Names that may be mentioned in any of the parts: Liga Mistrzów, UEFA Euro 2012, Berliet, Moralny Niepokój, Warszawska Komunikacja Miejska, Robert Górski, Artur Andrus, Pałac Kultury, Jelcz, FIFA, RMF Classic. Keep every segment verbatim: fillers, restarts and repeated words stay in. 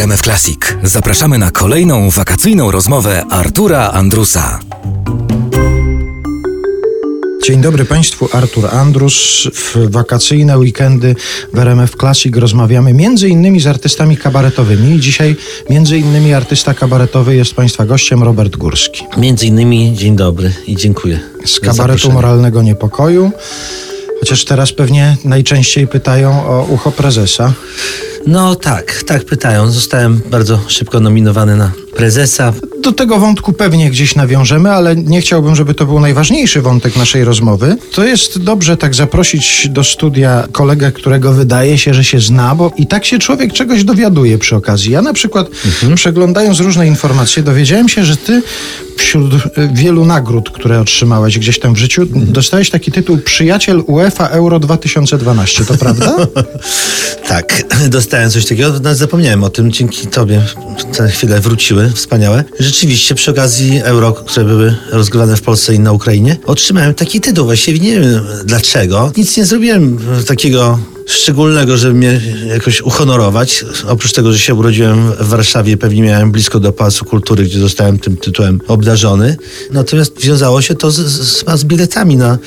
R M F Classic. Zapraszamy na kolejną wakacyjną rozmowę Artura Andrusa. Dzień dobry Państwu, Artur Andrus. W wakacyjne weekendy w R M F Classic rozmawiamy m.in. z artystami kabaretowymi i dzisiaj m.in. artysta kabaretowy jest Państwa gościem Robert Górski. Między innymi dzień dobry i dziękuję. Z kabaretu Moralnego Niepokoju, chociaż teraz pewnie najczęściej pytają o ucho prezesa. No tak, tak pytają. Zostałem bardzo szybko nominowany na prezesa. Do tego wątku pewnie gdzieś nawiążemy, ale nie chciałbym, żeby to był najważniejszy wątek naszej rozmowy. To jest dobrze tak zaprosić do studia kolegę, którego wydaje się, że się zna, bo i tak się człowiek czegoś dowiaduje przy okazji. Ja na przykład mhm. przeglądając różne informacje dowiedziałem się, że ty wśród wielu nagród, które otrzymałeś gdzieś tam w życiu, mhm. dostałeś taki tytuł Przyjaciel UEFA Euro dwa tysiące dwanaście, to prawda? Tak, dostałem coś takiego, zapomniałem o tym, dzięki tobie te chwile wróciły, wspaniałe. Rzeczywiście przy okazji euro, które były rozgrywane w Polsce i na Ukrainie, otrzymałem taki tytuł, właściwie nie wiem dlaczego, nic nie zrobiłem takiego szczególnego, żeby mnie jakoś uhonorować. Oprócz tego, że się urodziłem w Warszawie, pewnie miałem blisko do Pałacu Kultury, gdzie zostałem tym tytułem obdarzony. Natomiast wiązało się to z, z, z biletami na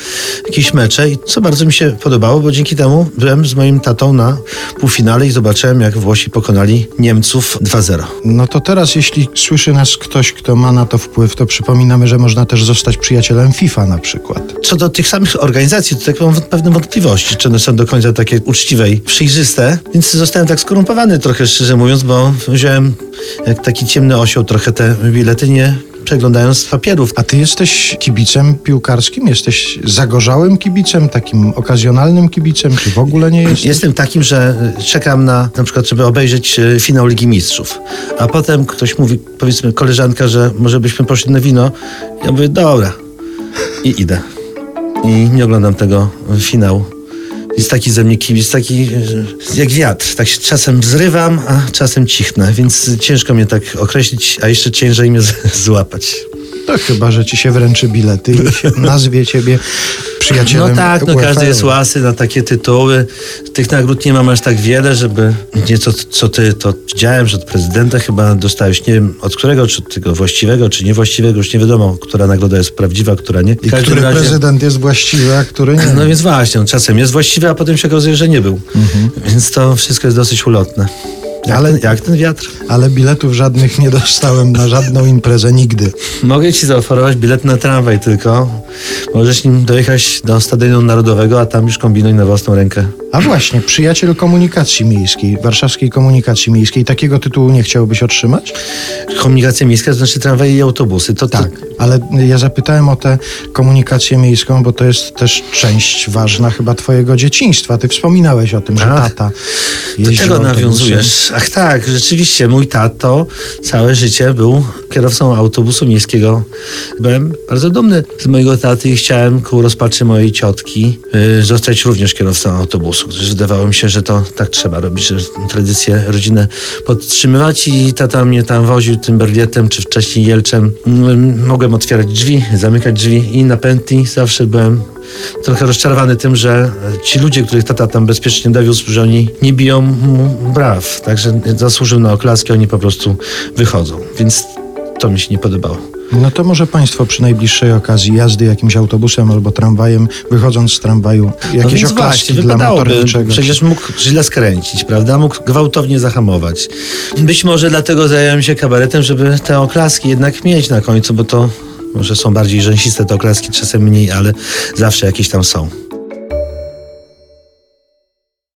jakieś mecze i co bardzo mi się podobało, bo dzięki temu byłem z moim tatą na półfinale i zobaczyłem, jak Włosi pokonali Niemców dwa zero. No to teraz, jeśli słyszy nas ktoś, kto ma na to wpływ, to przypominamy, że można też zostać przyjacielem FIFA na przykład. Co do tych samych organizacji, to tak mam pewne wątpliwości, czy one są do końca takie uczciwe i przejrzyste, więc zostałem tak skorumpowany trochę, szczerze mówiąc, bo wziąłem jak taki ciemny osioł trochę te bilety, nie przeglądając papierów. A ty jesteś kibicem piłkarskim? Jesteś zagorzałym kibicem, takim okazjonalnym kibicem, czy w ogóle nie jesteś? Jestem takim, że czekam na na przykład, żeby obejrzeć finał Ligi Mistrzów, a potem ktoś mówi, powiedzmy koleżanka, że może byśmy poszli na wino. Ja mówię, dobra. I idę. I nie oglądam tego finału. Jest taki ze mnie kibic, taki jak wiatr. Tak się czasem wzrywam, a czasem cichnę, więc ciężko mnie tak określić, a jeszcze ciężej mnie z- złapać. To chyba, że ci się wręczy bilety i się nazwie ciebie przyjacielem. No tak, no każdy jest łasy na takie tytuły. Tych nagród nie mam aż tak wiele, żeby nieco, co ty, to widziałem, że od prezydenta chyba dostałeś, nie wiem od którego, czy od tego właściwego, czy niewłaściwego, już nie wiadomo, która nagroda jest prawdziwa, która nie. I który razie... prezydent jest właściwy, a który nie. No więc właśnie, on czasem jest właściwy, a potem się okazuje, że nie był. Mhm. Więc to wszystko jest dosyć ulotne. Jak, ale, ten, jak ten wiatr. Ale biletów żadnych nie dostałem na żadną imprezę nigdy. Mogę ci zaoferować bilet na tramwaj tylko. Możesz nim dojechać do Stadionu Narodowego, a tam już kombinuj na własną rękę. A właśnie, przyjaciel komunikacji miejskiej, warszawskiej komunikacji miejskiej, takiego tytułu nie chciałbyś otrzymać? Komunikacja miejska to znaczy tramwaje i autobusy, to tak. To... Ale ja zapytałem o tę komunikację miejską, bo to jest też część ważna chyba twojego dzieciństwa. Ty wspominałeś o tym, że Ach, tata jeździł. Do tego nawiązujesz. Ach tak, rzeczywiście, mój tato całe życie był kierowcą autobusu miejskiego. Byłem bardzo dumny z mojego taty i chciałem ku rozpaczy mojej ciotki yy, zostać również kierowcą autobusu. Wydawało mi się, że to tak trzeba robić, że tradycję rodzinę podtrzymywać i tata mnie tam woził tym Berlietem, czy wcześniej Jelczem. Yy, mogłem otwierać drzwi, zamykać drzwi i na pętli zawsze byłem trochę rozczarowany tym, że ci ludzie, których tata tam bezpiecznie dowiózł, że oni nie biją mu braw, także zasłużył na oklaski, oni po prostu wychodzą, więc to mi się nie podobało. No to może Państwo przy najbliższej okazji jazdy jakimś autobusem albo tramwajem, wychodząc z tramwaju, jakieś no oklaski właśnie, dla motorniczego. Przecież mógł źle skręcić, prawda? Mógł gwałtownie zahamować. Być może dlatego zająłem się kabaretem, żeby te oklaski jednak mieć na końcu, bo to może są bardziej rzęsiste te oklaski, czasem mniej, ale zawsze jakieś tam są.